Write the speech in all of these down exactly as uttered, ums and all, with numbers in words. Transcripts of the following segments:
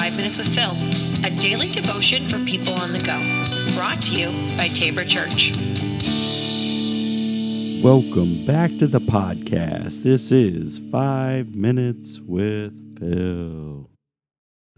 Five Minutes with Phil, a daily devotion for people on the go. Brought to you by Tabor Church. Welcome back to the podcast. This is Five Minutes with Phil.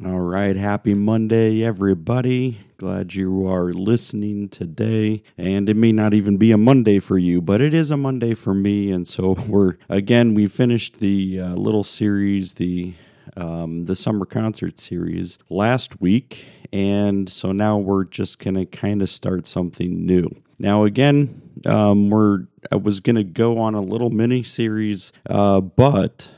All right, happy Monday, everybody. Glad you are listening today. And it may not even be a Monday for you, but it is a Monday for me. And so we're, again, we finished the uh, little series, the um, the summer concert series last week. And so now we're just going to kind of start something new. Now, again, um, we're I was going to go on a little mini series, uh, but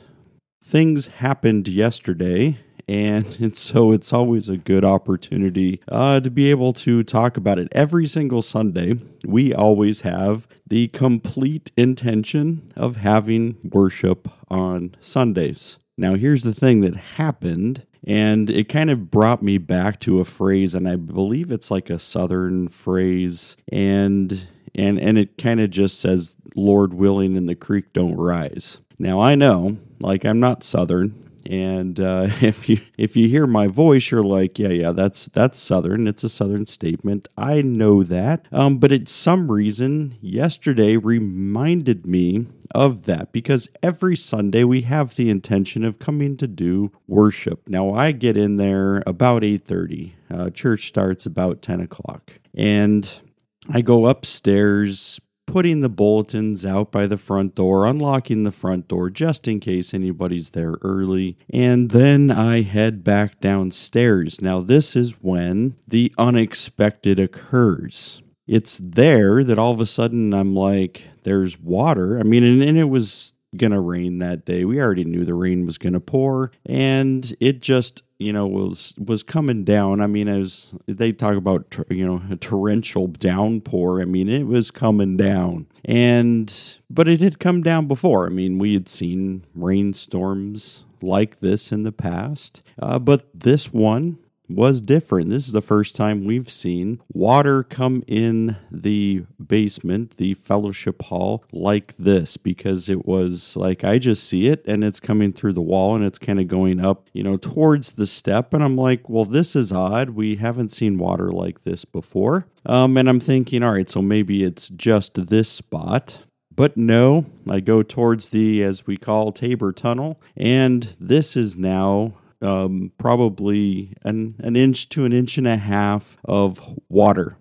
things happened yesterday. And, and so it's always a good opportunity uh, to be able to talk about it. Every single Sunday, we always have the complete intention of having worship on Sundays. Now, here's the thing that happened, and it kind of brought me back to a phrase, and I believe it's like a Southern phrase, and and and it kind of just says, Lord willing and the creek don't rise. Now, I know, like, I'm not Southern. And uh, if you if you hear my voice, you're like, yeah, yeah, that's that's Southern. It's a Southern statement. I know that. Um, but it's some reason yesterday reminded me of that, because every Sunday we have the intention of coming to do worship. Now, I get in there about eight thirty. Uh, church starts about ten o'clock. And I go upstairs, putting the bulletins out by the front door, unlocking the front door just in case anybody's there early, and then I head back downstairs. Now, this is when the unexpected occurs. It's there that all of a sudden I'm like, there's water. I mean, and, and it was going to rain that day. We already knew the rain was going to pour, and it just, you know, was was coming down. I mean, as they talk about, you know, a torrential downpour, I mean, it was coming down. And, but it had come down before. I mean, we had seen rainstorms like this in the past, uh, but this one was different. This is the first time we've seen water come in the basement, the fellowship hall, like this, because it was like, I just see it and it's coming through the wall and it's kind of going up, you know, towards the step. And I'm like, well, this is odd. We haven't seen water like this before. Um, and I'm thinking, all right, so maybe it's just this spot. But no, I go towards the, as we call, Tabor Tunnel. And this is now Um, probably an, an inch to an inch and a half of water.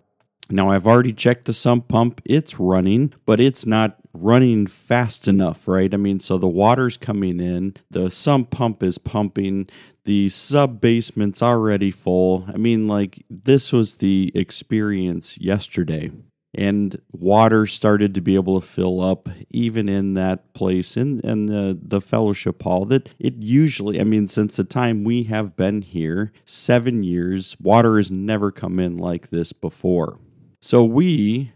Now, I've already checked the sump pump. It's running, but it's not running fast enough, right? I mean, so the water's coming in, the sump pump is pumping, the sub-basement's already full. I mean, like, this was the experience yesterday. And water started to be able to fill up even in that place, in, in the, the fellowship hall, that it usually, I mean, since the time we have been here, seven years, water has never come in like this before. So we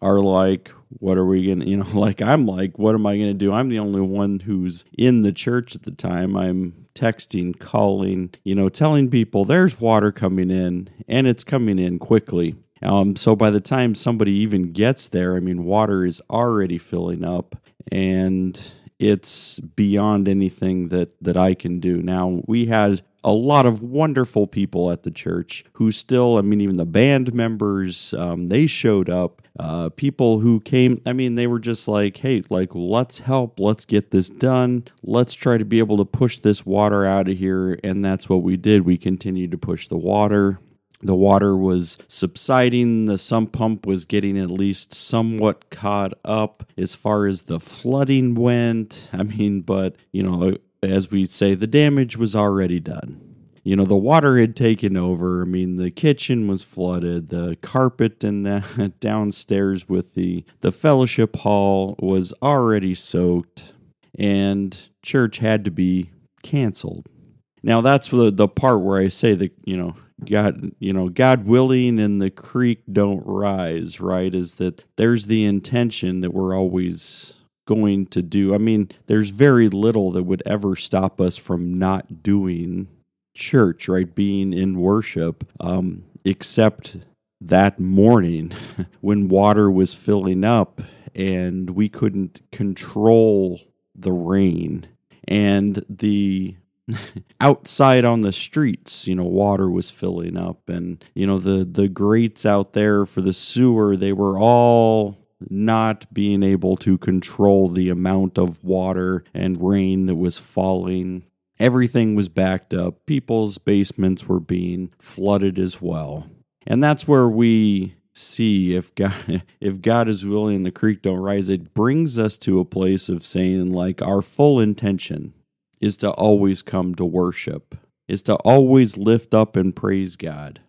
are like, what are we going to, you know, like, I'm like, what am I going to do? I'm the only one who's in the church at the time. I'm texting, calling, you know, telling people there's water coming in, and it's coming in quickly. Um, so by the time somebody even gets there, I mean, water is already filling up, and it's beyond anything that, that I can do. Now, we had a lot of wonderful people at the church who still, I mean, even the band members, um, they showed up. Uh, people who came, I mean, they were just like, hey, like, let's help, let's get this done, let's try to be able to push this water out of here, and that's what we did. We continued to push the water. The water was subsiding, the sump pump was getting at least somewhat caught up as far as the flooding went. I mean, but, you know, as we say, the damage was already done. You know, the water had taken over. I mean, the kitchen was flooded, the carpet and the downstairs with the, the fellowship hall was already soaked, and church had to be canceled. Now, that's the, the part where I say that, you know, God, you know, God willing and the creek don't rise, right? Is that there's the intention that we're always going to do. I mean, there's very little that would ever stop us from not doing church, right? Being in worship, um, except that morning when water was filling up and we couldn't control the rain and the outside on the streets, you know, water was filling up, and, you know, the, the grates out there for the sewer, they were all not being able to control the amount of water and rain that was falling. Everything was backed up. People's basements were being flooded as well. And that's where we see if God, if God is willing, the creek don't rise. It brings us to a place of saying, like, our full intention is to always come to worship, is to always lift up and praise God.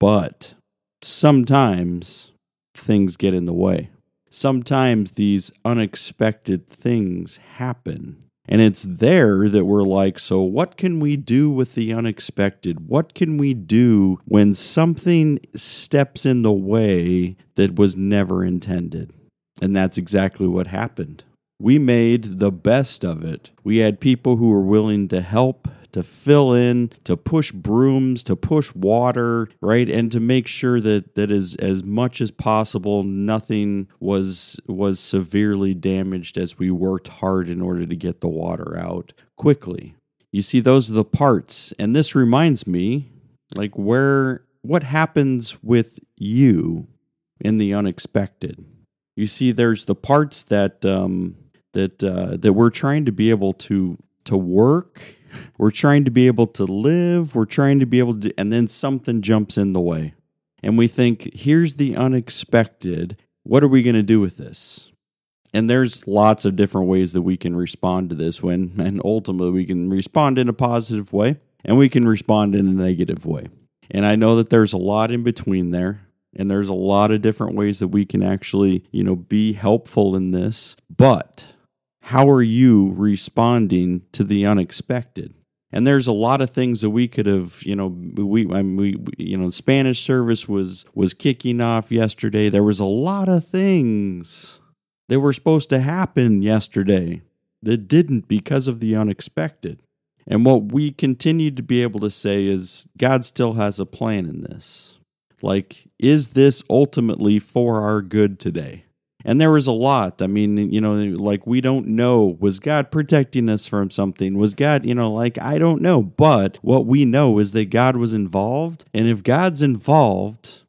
But sometimes things get in the way. Sometimes these unexpected things happen. And it's there that we're like, so what can we do with the unexpected? What can we do when something steps in the way that was never intended? And that's exactly what happened. We made the best of it. We had people who were willing to help, to fill in, to push brooms, to push water, right? And to make sure that, that as, as much as possible, nothing was, was severely damaged as we worked hard in order to get the water out quickly. You see, those are the parts. And this reminds me, like, where, what happens with you in the unexpected? You see, there's the parts that, um, that, uh, that we're trying to be able to, to work. We're trying to be able to live. We're trying to be able to, and then something jumps in the way. And we think, here's the unexpected. What are we going to do with this? And there's lots of different ways that we can respond to this when, and ultimately we can respond in a positive way and we can respond in a negative way. And I know that there's a lot in between there. And there's a lot of different ways that we can actually, you know, be helpful in this. But how are you responding to the unexpected? And there's a lot of things that we could have, you know, we, I mean, we, you know, Spanish service was was kicking off yesterday. There was a lot of things that were supposed to happen yesterday that didn't because of the unexpected. And what we continue to be able to say is God still has a plan in this. Like, is this ultimately for our good today? And there was a lot. I mean, you know, like, we don't know. Was God protecting us from something? Was God, you know, like, I don't know. But what we know is that God was involved. And if God's involved,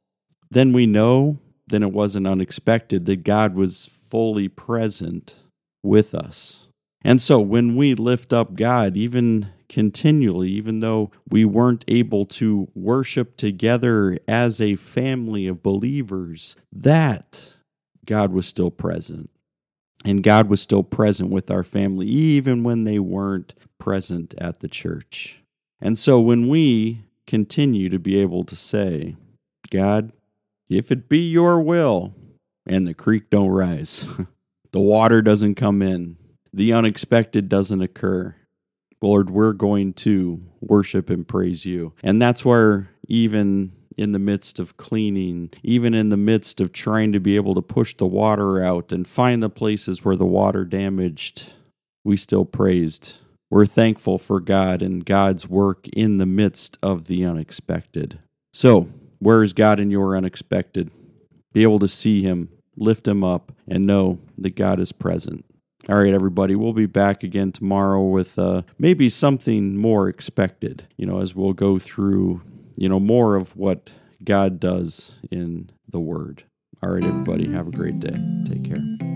then we know, then it wasn't unexpected, that God was fully present with us. And so when we lift up God, even continually, even though we weren't able to worship together as a family of believers, that God was still present. And God was still present with our family, even when they weren't present at the church. And so when we continue to be able to say, God, if it be your will, and the creek don't rise, the water doesn't come in, the unexpected doesn't occur, Lord, we're going to worship and praise you. And that's where, even in the midst of cleaning, even in the midst of trying to be able to push the water out and find the places where the water damaged, we still praised. We're thankful for God and God's work in the midst of the unexpected. So, where is God in your unexpected? Be able to see him, lift him up, and know that God is present. All right, everybody, we'll be back again tomorrow with uh, maybe something more expected, you know, as we'll go through, you know, more of what God does in the Word. All right, everybody, have a great day. Take care.